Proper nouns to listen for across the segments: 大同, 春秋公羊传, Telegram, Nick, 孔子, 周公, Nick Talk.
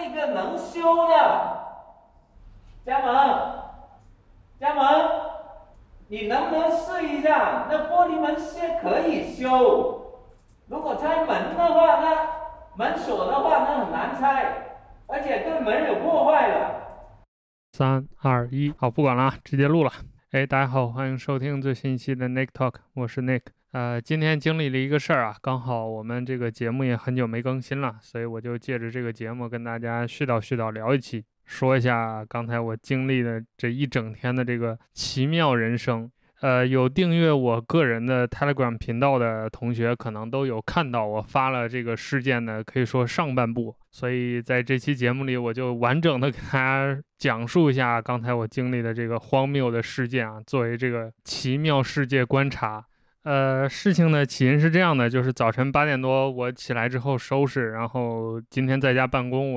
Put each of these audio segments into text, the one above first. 那个能修的，家蒙，你能不能试一下？那玻璃门是可以修，如果拆门的话，那门锁的话，那很难拆，而且对门有破坏了。3、2、1，好，不管了，直接录了。哎，大家好，欢迎收听最新一期的 Nick Talk， 我是 Nick。今天经历了一个事儿啊，刚好我们这个节目也很久没更新了，所以我就借着这个节目跟大家絮叨聊一期，说一下刚才我经历的这一整天的这个奇妙人生。有订阅我个人的 Telegram 频道的同学可能都有看到我发了这个事件的可以说上半部，所以在这期节目里我就完整的给大家讲述一下刚才我经历的这个荒谬的事件啊，作为这个奇妙世界观察。事情的起因是这样的，就是早晨8点多我起来之后收拾，然后今天在家办公，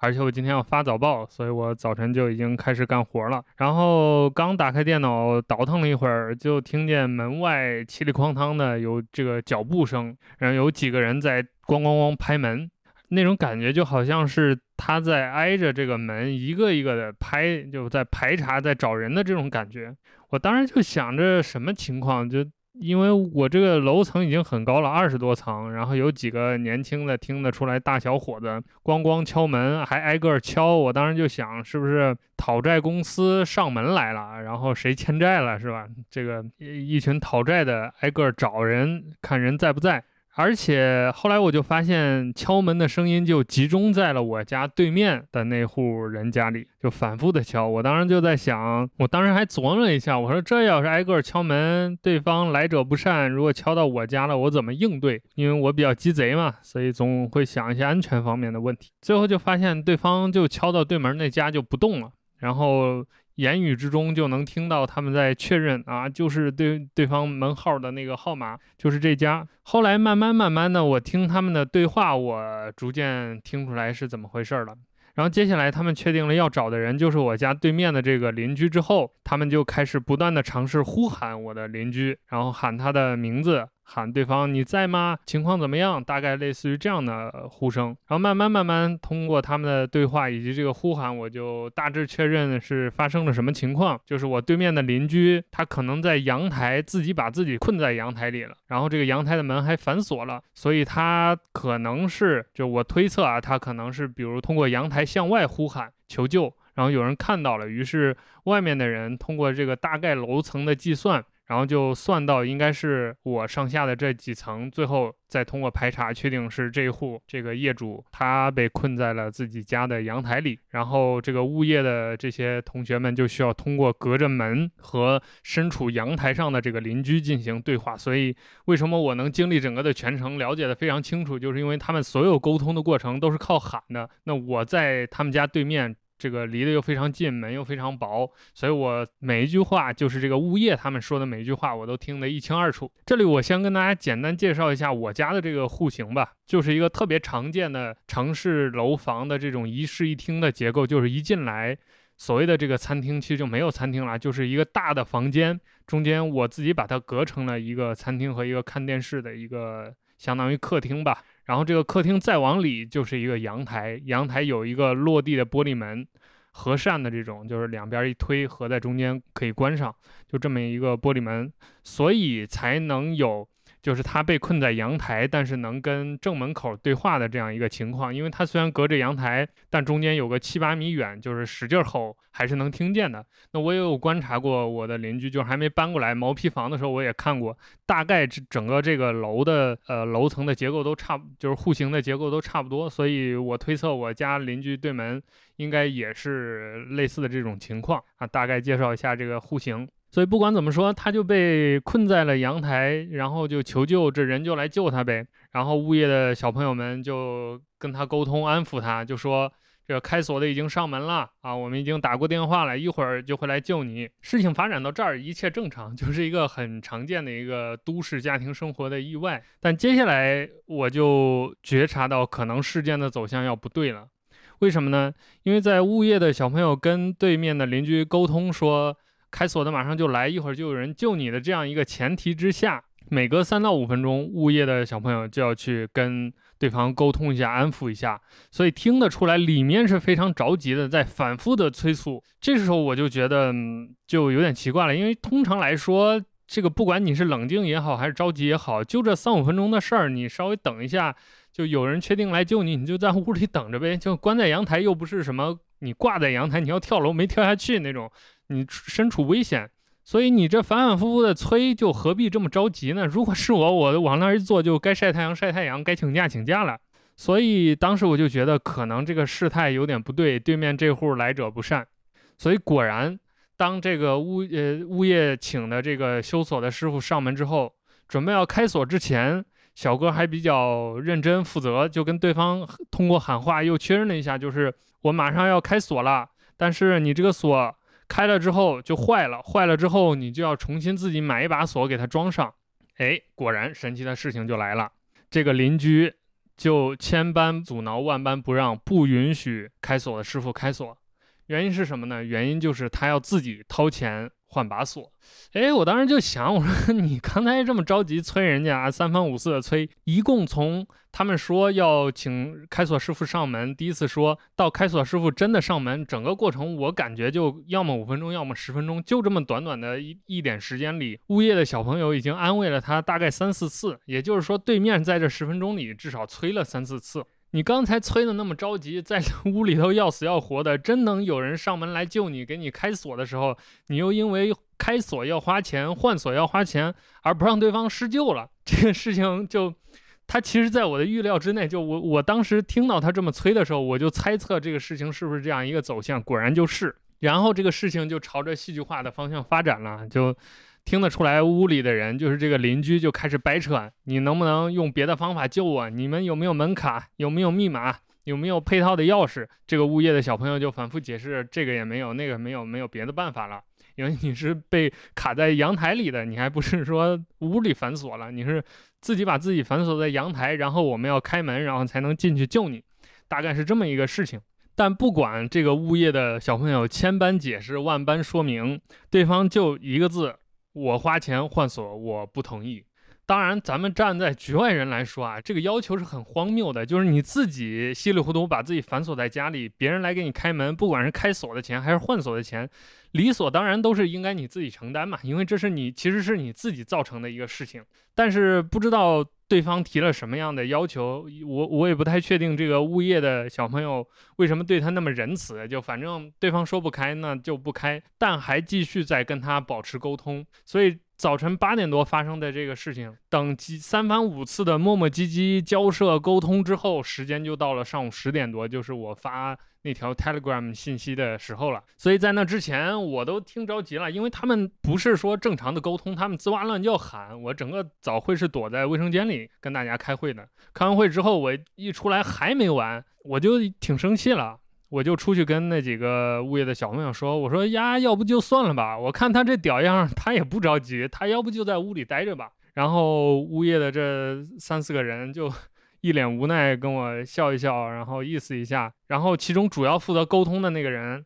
而且我今天要发早报，所以我早晨就已经开始干活了。然后刚打开电脑倒腾了一会儿，就听见门外嘁里哐当的有这个脚步声，然后有几个人在咣咣咣拍门，那种感觉就好像是他在挨着这个门一个一个的拍，就在排查在找人的这种感觉。我当时就想着什么情况，就因为我这个楼层已经很高了，20多层，然后有几个年轻的听得出来大小伙子咣咣敲门，还挨个敲，我当时就想是不是讨债公司上门来了，然后谁欠债了是吧，这个一群讨债的挨个找人看人在不在。而且后来我就发现敲门的声音就集中在了我家对面的那户人家里，就反复的敲。我当时就在想，我当时还琢磨了一下，我说这要是挨个敲门，对方来者不善，如果敲到我家了我怎么应对，因为我比较鸡贼嘛，所以总会想一些安全方面的问题。最后就发现对方就敲到对门那家就不动了，然后言语之中就能听到他们在确认啊，就是对方门号的那个号码就是这家。后来慢慢的我听他们的对话，我逐渐听出来是怎么回事了。然后接下来他们确定了要找的人就是我家对面的这个邻居之后，他们就开始不断的尝试呼喊我的邻居，然后喊他的名字，喊对方你在吗，情况怎么样，大概类似于这样的呼声。然后慢慢通过他们的对话以及这个呼喊，我就大致确认是发生了什么情况。就是我对面的邻居他可能在阳台自己把自己困在阳台里了，然后这个阳台的门还反锁了，所以他可能是，就我推测啊，他可能是比如通过阳台向外呼喊求救，然后有人看到了，于是外面的人通过这个大概楼层的计算，然后就算到应该是我上下的这几层，最后再通过排查确定是这户这个业主他被困在了自己家的阳台里。然后这个物业的这些同学们就需要通过隔着门和身处阳台上的这个邻居进行对话。所以为什么我能经历整个的全程了解的非常清楚，就是因为他们所有沟通的过程都是靠喊的，那我在他们家对面这个离得又非常近，门又非常薄，所以我每一句话，就是这个物业他们说的每一句话我都听得一清二楚。这里我先跟大家简单介绍一下我家的这个户型吧，就是一个特别常见的城市楼房的这种一室一厅的结构，就是一进来所谓的这个餐厅，其实就没有餐厅了，就是一个大的房间，中间我自己把它隔成了一个餐厅和一个看电视的一个相当于客厅吧。然后这个客厅再往里就是一个阳台，阳台有一个落地的玻璃门，合扇的这种，就是两边一推合在中间可以关上，就这么一个玻璃门，所以才能有就是他被困在阳台但是能跟正门口对话的这样一个情况。因为他虽然隔着阳台，但中间有个7、8米远，就是使劲吼还是能听见的。那我也有观察过我的邻居，就是还没搬过来毛坯房的时候我也看过，大概整个这个楼的楼层的结构都差，就是户型的结构都差不多，所以我推测我家邻居对门应该也是类似的这种情况啊。大概介绍一下这个户型。所以不管怎么说，他就被困在了阳台，然后就求救，这人就来救他呗。然后物业的小朋友们就跟他沟通安抚他，就说这个开锁的已经上门了啊，我们已经打过电话了，一会儿就会来救你。事情发展到这儿一切正常，就是一个很常见的一个都市家庭生活的意外。但接下来我就觉察到可能事件的走向要不对了。为什么呢？因为在物业的小朋友跟对面的邻居沟通说开锁的马上就来，一会儿就有人救你的这样一个前提之下，每隔3到5分钟物业的小朋友就要去跟对方沟通一下，安抚一下。所以听得出来里面是非常着急的，在反复的催促。这时候我就觉得就有点奇怪了，因为通常来说，这个不管你是冷静也好还是着急也好，就这3-5分钟的事儿，你稍微等一下，就有人确定来救你，你就在屋里等着呗，就关在阳台又不是什么你挂在阳台你要跳楼没跳下去那种，你身处危险。所以你这反反复复的催，就何必这么着急呢？如果是我往那儿一坐，就该晒太阳晒太阳，该请假请假了。所以当时我就觉得可能这个事态有点不对，对面这户来者不善。所以果然当这个物业请的这个修锁的师傅上门之后，准备要开锁之前，小哥还比较认真负责，就跟对方通过喊话又确认了一下，就是我马上要开锁了，但是你这个锁开了之后就坏了，坏了之后你就要重新自己买一把锁给它装上。哎，果然神奇的事情就来了，这个邻居就千般阻挠万般不让，不允许开锁的师傅开锁。原因是什么呢？原因就是他要自己掏钱换把锁。哎，我当时就想，我说你刚才这么着急催人家，三番五次的催，一共从他们说要请开锁师傅上门，第一次说到开锁师傅真的上门，整个过程我感觉就要么5分钟，要么10分钟，就这么短短的一点时间里，物业的小朋友已经安慰了他大概3-4次，也就是说对面在这10分钟里至少催了3-4次。你刚才催的那么着急，在屋里头要死要活的，真能有人上门来救你给你开锁的时候，你又因为开锁要花钱换锁要花钱而不让对方施救了。这个事情就他其实在我的预料之内，就我当时听到他这么催的时候，我就猜测这个事情是不是这样一个走向，果然就是。然后这个事情就朝着戏剧化的方向发展了，就听得出来屋里的人就是这个邻居就开始掰扯，你能不能用别的方法救我，你们有没有门卡，有没有密码，有没有配套的钥匙。这个物业的小朋友就反复解释，这个也没有那个没有，没有别的办法了，因为你是被卡在阳台里的，你还不是说屋里反锁了，你是自己把自己反锁在阳台，然后我们要开门然后才能进去救你，大概是这么一个事情。但不管这个物业的小朋友千般解释万般说明，对方就一个字，我花钱换锁，我不同意。当然咱们站在局外人来说啊，这个要求是很荒谬的，就是你自己稀里糊涂把自己反锁在家里，别人来给你开门，不管是开锁的钱还是换锁的钱，理所当然都是应该你自己承担嘛，因为这是你其实是你自己造成的一个事情。但是不知道对方提了什么样的要求，我也不太确定这个物业的小朋友为什么对他那么仁慈，就反正对方说不开那就不开，但还继续在跟他保持沟通。所以早晨8点多发生的这个事情，等3番5次的磨磨唧唧交涉沟通之后，时间就到了上午10点多，就是我发那条 Telegram 信息的时候了。所以在那之前我都听着急了，因为他们不是说正常的沟通，他们吱哇乱叫喊，我整个早会是躲在卫生间里跟大家开会的。开完会之后我一出来还没完，我就挺生气了，我就出去跟那几个物业的小朋友说，我说呀，要不就算了吧，我看他这屌样他也不着急，他要不就在屋里待着吧。然后物业的这3-4个人就一脸无奈跟我笑一笑，然后意思一下。然后其中主要负责沟通的那个人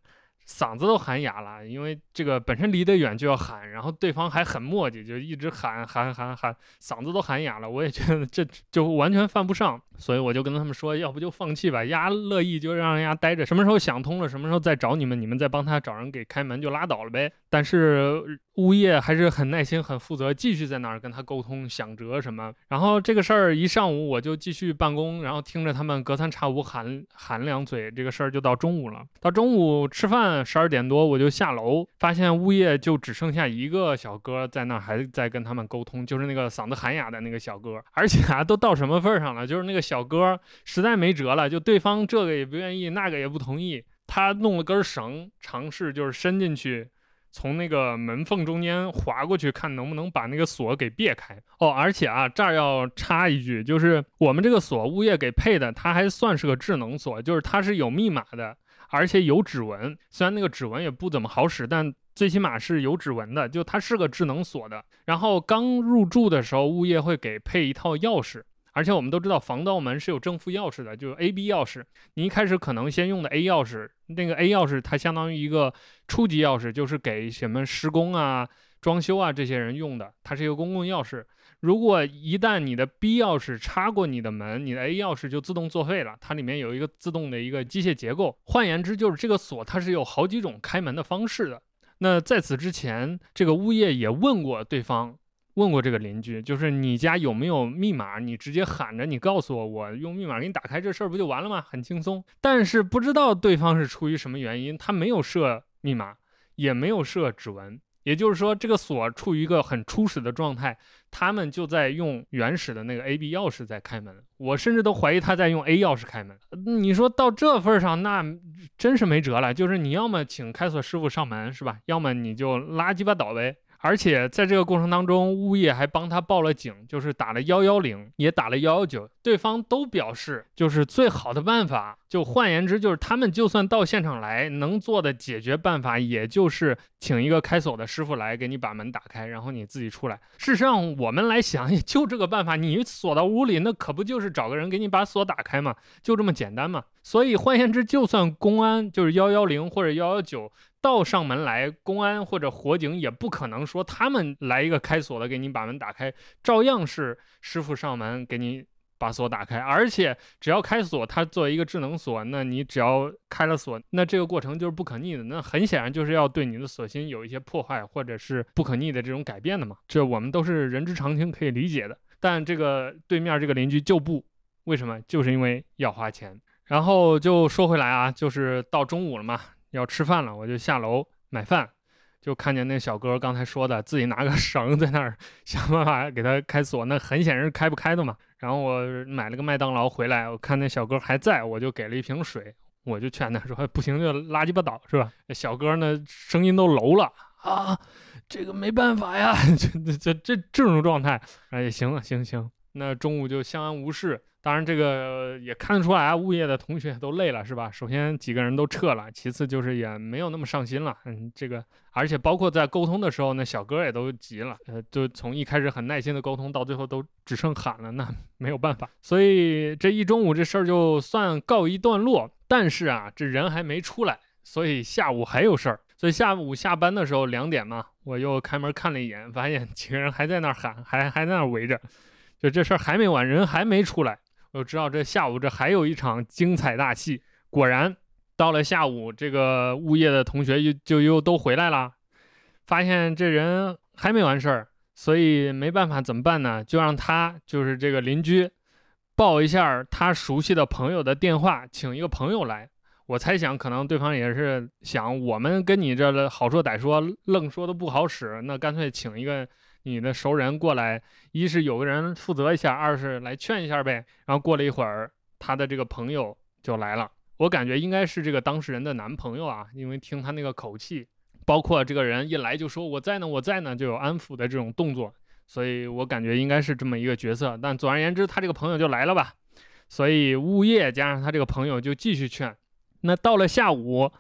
嗓子都喊哑了，因为这个本身离得远就要喊，然后对方还很磨叽，就一直喊，嗓子都喊哑了。我也觉得这就完全犯不上，所以我就跟他们说，要不就放弃吧，丫乐意就让丫待着，什么时候想通了什么时候再找你们，你们再帮他找人给开门就拉倒了呗。但是物业还是很耐心很负责，继续在那儿跟他沟通想辙什么。然后这个事儿一上午我就继续办公，然后听着他们隔三差五喊两嘴，这个事儿就到中午了。到中午吃饭12点多我就下楼，发现物业就只剩下一个小哥在那还在跟他们沟通，就是那个嗓子喊哑的那个小哥。而且都到什么份上了，就是那个小哥实在没辙了，就对方这个也不愿意那个也不同意，他弄了根绳尝试就是伸进去，从那个门缝中间划过去，看能不能把那个锁给别开。而且这儿要插一句，就是我们这个锁物业给配的，它还算是个智能锁，就是它是有密码的，而且有指纹，虽然那个指纹也不怎么好使，但最起码是有指纹的，就它是个智能锁的。然后刚入住的时候物业会给配一套钥匙，而且我们都知道防盗门是有正负钥匙的，就是 AB 钥匙，你一开始可能先用的 A 钥匙，那个 A 钥匙它相当于一个初级钥匙，就是给什么施工啊装修啊这些人用的，它是一个公共钥匙。如果一旦你的 B 钥匙插过你的门，你的 A 钥匙就自动作废了，它里面有一个自动的一个机械结构。换言之，就是这个锁它是有好几种开门的方式的。那在此之前，这个物业也问过对方，问过这个邻居，就是你家有没有密码，你直接喊着你告诉我，我用密码给你打开，这事儿不就完了吗？很轻松。但是不知道对方是出于什么原因，他没有设密码，也没有设指纹。也就是说，这个锁处于一个很初始的状态，他们就在用原始的那个 AB 钥匙在开门，我甚至都怀疑他在用 A 钥匙开门。你说到这份上，那真是没辙了，就是你要么请开锁师傅上门，是吧？要么你就拉鸡巴倒呗。而且在这个过程当中，物业还帮他报了警，就是打了110，也打了119，对方都表示就是最好的办法。就换言之，就是他们就算到现场来，能做的解决办法也就是请一个开锁的师傅来给你把门打开，然后你自己出来。事实上我们来想，也就这个办法，你锁到屋里，那可不就是找个人给你把锁打开嘛，就这么简单嘛。所以换言之，就算公安就是110或者119到上门来，公安或者火警也不可能说他们来一个开锁的给你把门打开，照样是师傅上门给你把锁打开。而且只要开锁，它作为一个智能锁，那你只要开了锁，那这个过程就是不可逆的，那很显然就是要对你的锁芯有一些破坏或者是不可逆的这种改变的嘛，这我们都是人之常情可以理解的。但这个对面这个邻居就不，为什么？就是因为要花钱。然后就说回来啊，就是到中午了嘛，要吃饭了，我就下楼买饭，就看见那小哥刚才说的自己拿个绳在那儿想办法给他开锁，那很显然是开不开的嘛。然后我买了个麦当劳回来，我看那小哥还在，我就给了一瓶水，我就劝他说不行就拉鸡巴倒，是吧？小哥呢声音都楼了啊，这个没办法呀，这种状态，哎，行，那中午就相安无事。当然这个也看得出来，物业的同学都累了，是吧？首先几个人都撤了，其次就是也没有那么上心了。这个而且包括在沟通的时候呢，小哥也都急了，就从一开始很耐心的沟通到最后都只剩喊了，那没有办法。所以这一中午这事儿就算告一段落，但是啊，这人还没出来，所以下午还有事儿。所以下午下班的时候2点嘛，我又开门看了一眼，发现几个人还在那儿喊，还在那儿围着，就这事儿还没完，人还没出来。我知道这下午这还有一场精彩大戏。果然到了下午，这个物业的同学就又都回来了，发现这人还没完事儿，所以没办法怎么办呢？就让他就是这个邻居报一下他熟悉的朋友的电话，请一个朋友来。我猜想可能对方也是想，我们跟你这好说歹说愣说都不好使，那干脆请一个你的熟人过来，一是有个人负责一下，二是来劝一下呗。然后过了一会儿，他的这个朋友就来了，我感觉应该是这个当事人的男朋友啊，因为听他那个口气，包括这个人一来就说我在呢就有安抚的这种动作，所以我感觉应该是这么一个角色。但总而言之，他这个朋友就来了吧，所以物业加上他这个朋友就继续劝。那到了下午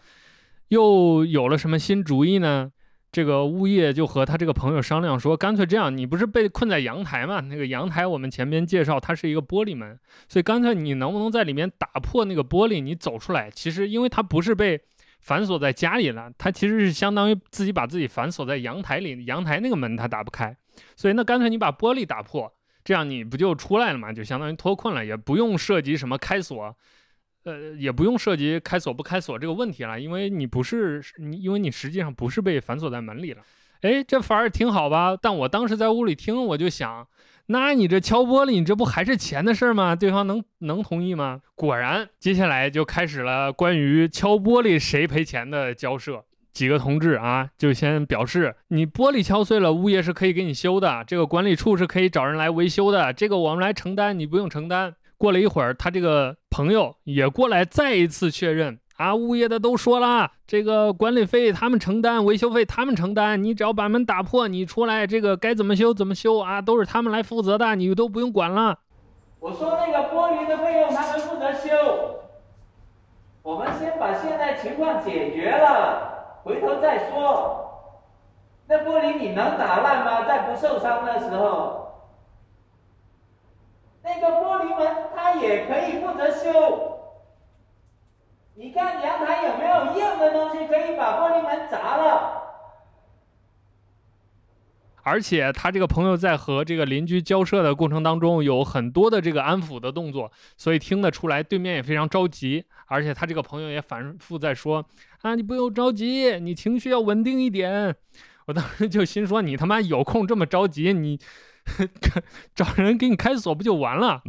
又有了什么新主意呢？这个物业就和他这个朋友商量说，干脆这样，你不是被困在阳台吗？那个阳台我们前面介绍它是一个玻璃门，所以干脆你能不能在里面打破那个玻璃，你走出来。其实因为它不是被反锁在家里了，它其实是相当于自己把自己反锁在阳台里，阳台那个门它打不开，所以那干脆你把玻璃打破，这样你不就出来了吗？就相当于脱困了，也不用涉及什么开锁，也不用涉及开锁不开锁这个问题了，因为你实际上不是被反锁在门里了。哎，这反而挺好吧？但我当时在屋里听，我就想，那你这敲玻璃，你这不还是钱的事吗？对方能同意吗？果然，接下来就开始了关于敲玻璃谁赔钱的交涉。几个同志啊，就先表示，你玻璃敲碎了，物业是可以给你修的，这个管理处是可以找人来维修的，这个我们来承担，你不用承担。过了一会儿，他这个朋友也过来再一次确认啊，物业的都说了，这个管理费他们承担，维修费他们承担，你只要把门打破，你出来，这个该怎么修啊，都是他们来负责的，你都不用管了。我说那个玻璃的费用他们负责修，我们先把现在情况解决了，回头再说。那玻璃你能打烂吗？在不受伤的时候。那个玻璃门它也可以负责修，你看阳台有没有硬的东西可以把玻璃门砸了。而且他这个朋友在和这个邻居交涉的过程当中有很多的这个安抚的动作，所以听得出来对面也非常着急，而且他这个朋友也反复在说啊，你不用着急，你情绪要稳定一点。我当时就心说，你他妈有空这么着急，你找人给你开锁不就完了。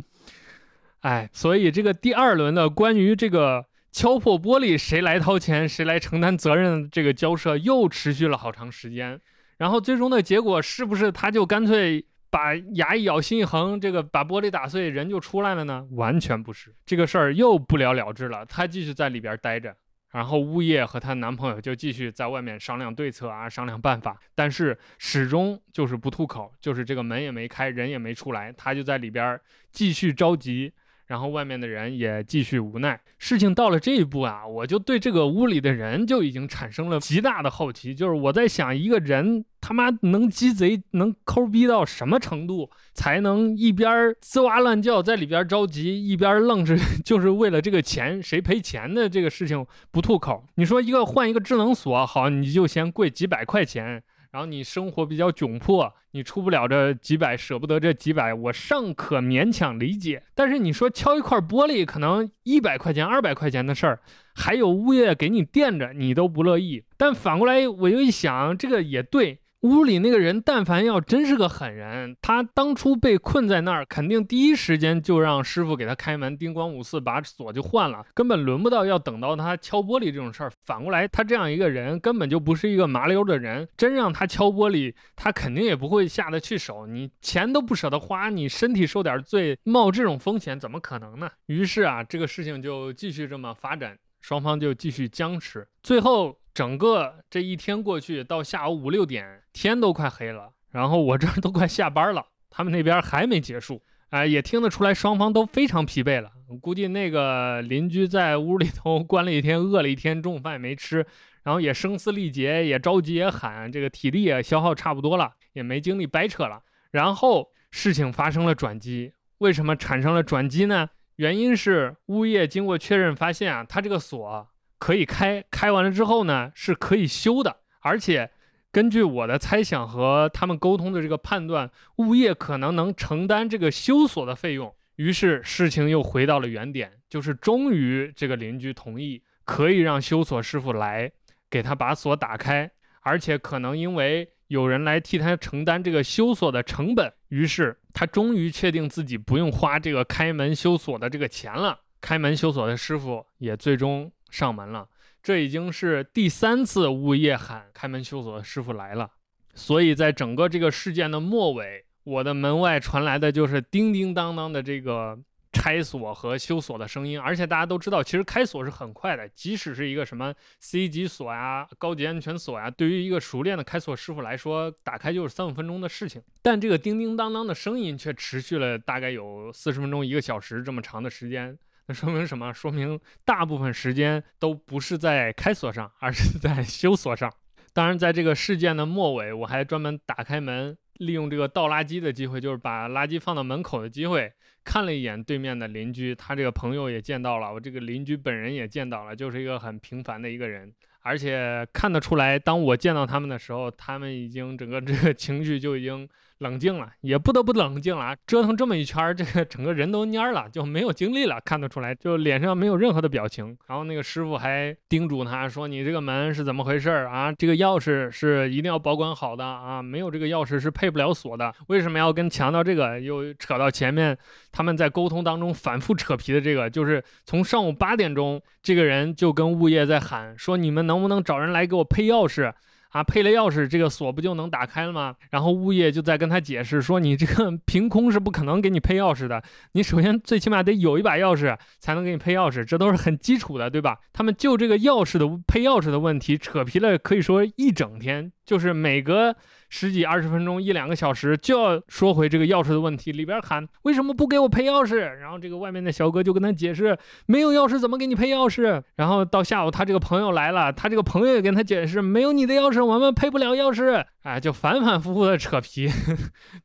哎，所以这个第二轮的关于这个敲破玻璃谁来掏钱谁来承担责任的这个交涉又持续了好长时间，然后最终的结果是不是他就干脆把牙一咬心一横，这个把玻璃打碎人就出来了呢？完全不是，这个事儿又不了了之了，他继续在里边待着，然后物业和她男朋友就继续在外面商量对策啊，商量办法，但是始终就是不吐口，就是这个门也没开，人也没出来，她就在里边继续着急，然后外面的人也继续无奈。事情到了这一步啊，我就对这个屋里的人就已经产生了极大的好奇，就是我在想，一个人他妈能鸡贼能抠逼到什么程度，才能一边滋哇乱叫在里边着急，一边愣是就是为了这个钱谁赔钱的这个事情不吐口。你说一个换一个智能锁好，你就嫌贵几百块钱，然后你生活比较窘迫，你出不了这几百，舍不得这几百，我尚可勉强理解。但是你说敲一块玻璃可能100块钱200块钱的事儿，还有物业给你垫着你都不乐意。但反过来我又一想，这个也对，屋里那个人但凡要真是个狠人，他当初被困在那儿肯定第一时间就让师傅给他开门，叮咣五四把锁就换了，根本轮不到要等到他敲玻璃这种事儿。反过来他这样一个人根本就不是一个麻溜的人，真让他敲玻璃他肯定也不会下得去手，你钱都不舍得花，你身体受点罪冒这种风险怎么可能呢？于是啊，这个事情就继续这么发展，双方就继续僵持。最后整个这一天过去，到下午5-6点，天都快黑了，然后我这儿都快下班了，他们那边还没结束。也听得出来双方都非常疲惫了，估计那个邻居在屋里头关了一天，饿了一天，中午饭也没吃，然后也声嘶力竭，也着急也喊，这个体力也消耗差不多了，也没精力掰扯了。然后事情发生了转机，为什么产生了转机呢？原因是物业经过确认发现啊，他这个锁可以开，开完了之后呢是可以修的，而且根据我的猜想和他们沟通的这个判断，物业可能能承担这个修锁的费用。于是事情又回到了原点，就是终于这个邻居同意可以让修锁师傅来给他把锁打开，而且可能因为有人来替他承担这个修锁的成本，于是他终于确定自己不用花这个开门修锁的这个钱了，开门修锁的师傅也最终上门了。这已经是第3次物业喊开门修锁的师傅来了。所以在整个这个事件的末尾，我的门外传来的就是叮叮当当的这个拆锁和修锁的声音。而且大家都知道，其实开锁是很快的，即使是一个什么 C 级锁呀、高级安全锁呀，对于一个熟练的开锁师傅来说，打开就是3-5分钟的事情。但这个叮叮当当的声音却持续了大概有40分钟、1个小时这么长的时间。那说明什么？说明大部分时间都不是在开锁上，而是在修锁上。当然在这个事件的末尾，我还专门打开门，利用这个倒垃圾的机会，就是把垃圾放到门口的机会，看了一眼对面的邻居，他这个朋友也见到了，我这个邻居本人也见到了，就是一个很平凡的一个人。而且看得出来，当我见到他们的时候，他们已经整个这个情绪就已经冷静了，也不得不冷静了，折腾这么一圈，这个整个人都蔫了，就没有精力了，看得出来，就脸上没有任何的表情。然后那个师傅还叮嘱他说，你这个门是怎么回事啊，这个钥匙是一定要保管好的啊，没有这个钥匙是配不了锁的，为什么要跟强调这个？又扯到前面他们在沟通当中反复扯皮的这个，就是从上午8点钟，这个人就跟物业在喊说，你们能不能找人来给我配钥匙啊？配了钥匙，这个锁不就能打开了吗？然后物业就在跟他解释说，你这个凭空是不可能给你配钥匙的，你首先最起码得有一把钥匙才能给你配钥匙，这都是很基础的，对吧？他们就这个钥匙的配钥匙的问题扯皮了，可以说一整天，就是每隔10几20分钟、1-2个小时就要说回这个钥匙的问题，里边喊为什么不给我配钥匙，然后这个外面的小哥就跟他解释，没有钥匙怎么给你配钥匙。然后到下午他这个朋友来了，他这个朋友也跟他解释，没有你的钥匙我们配不了钥匙。哎，就反反复复的扯皮，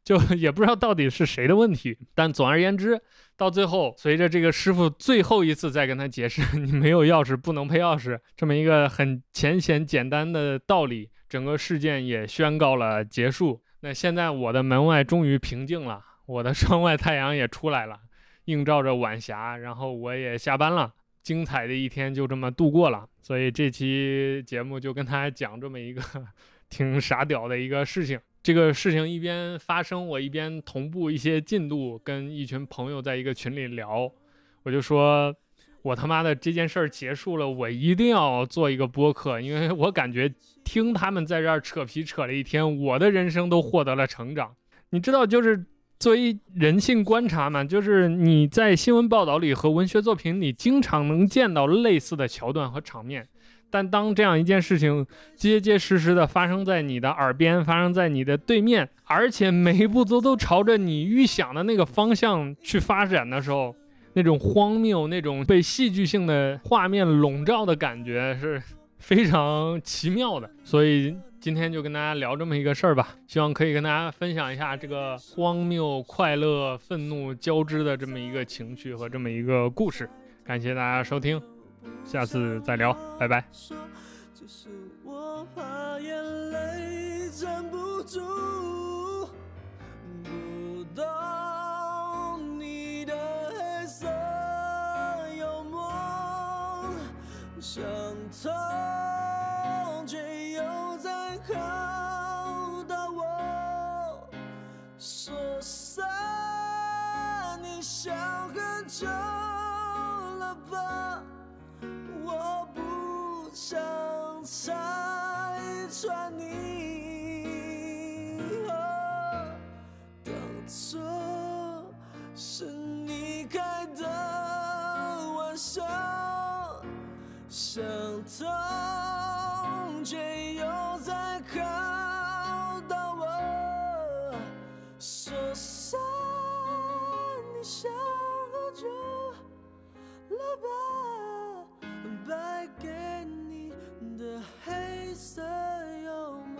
就也不知道到底是谁的问题。但总而言之，到最后随着这个师傅最后一次再跟他解释，你没有钥匙不能配钥匙这么一个很浅显简单的道理，整个事件也宣告了结束。那现在我的门外终于平静了，我的窗外太阳也出来了，映照着晚霞，然后我也下班了，精彩的一天就这么度过了。所以这期节目就跟大家讲这么一个挺傻屌的一个事情。这个事情一边发生，我一边同步一些进度，跟一群朋友在一个群里聊，我就说我他妈的这件事儿结束了，我一定要做一个播客，因为我感觉听他们在这儿扯皮扯了一天，我的人生都获得了成长。你知道，就是作为人性观察嘛，就是你在新闻报道里和文学作品里经常能见到类似的桥段和场面，但当这样一件事情结结实实的发生在你的耳边，发生在你的对面，而且每一步都朝着你预想的那个方向去发展的时候，那种荒谬，那种被戏剧性的画面笼罩的感觉是非常奇妙的。所以今天就跟大家聊这么一个事儿吧，希望可以跟大家分享一下这个荒谬、快乐、愤怒交织的这么一个情绪和这么一个故事。感谢大家收听，下次再聊，拜拜。伤痛却又在靠到我，说散你笑很久了吧，我不想拆穿你、哦、当初是你开的玩笑，伤痛却又在靠到我，说散你想好久了吧，败给你的黑色幽默。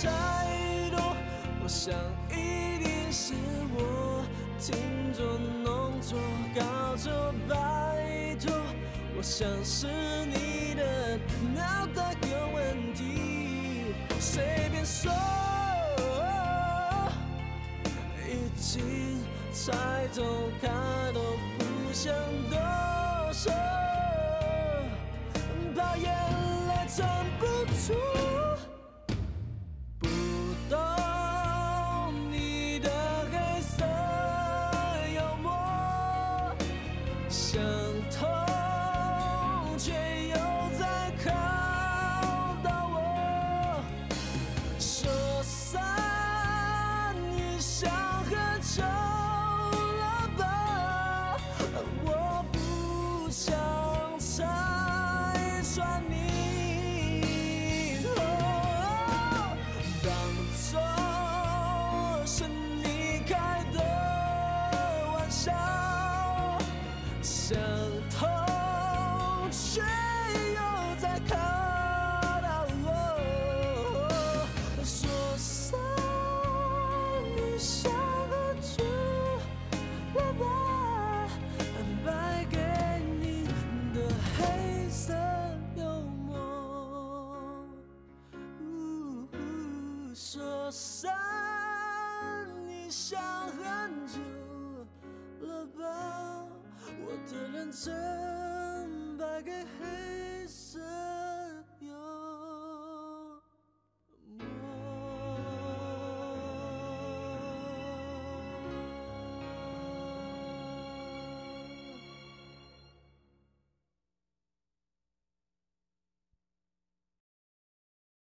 太多，我想一定是我听着弄错，搞错，拜托，我想是你的脑袋有问题，随便说，已经猜透，他都不想多说，把眼泪藏不住。真败给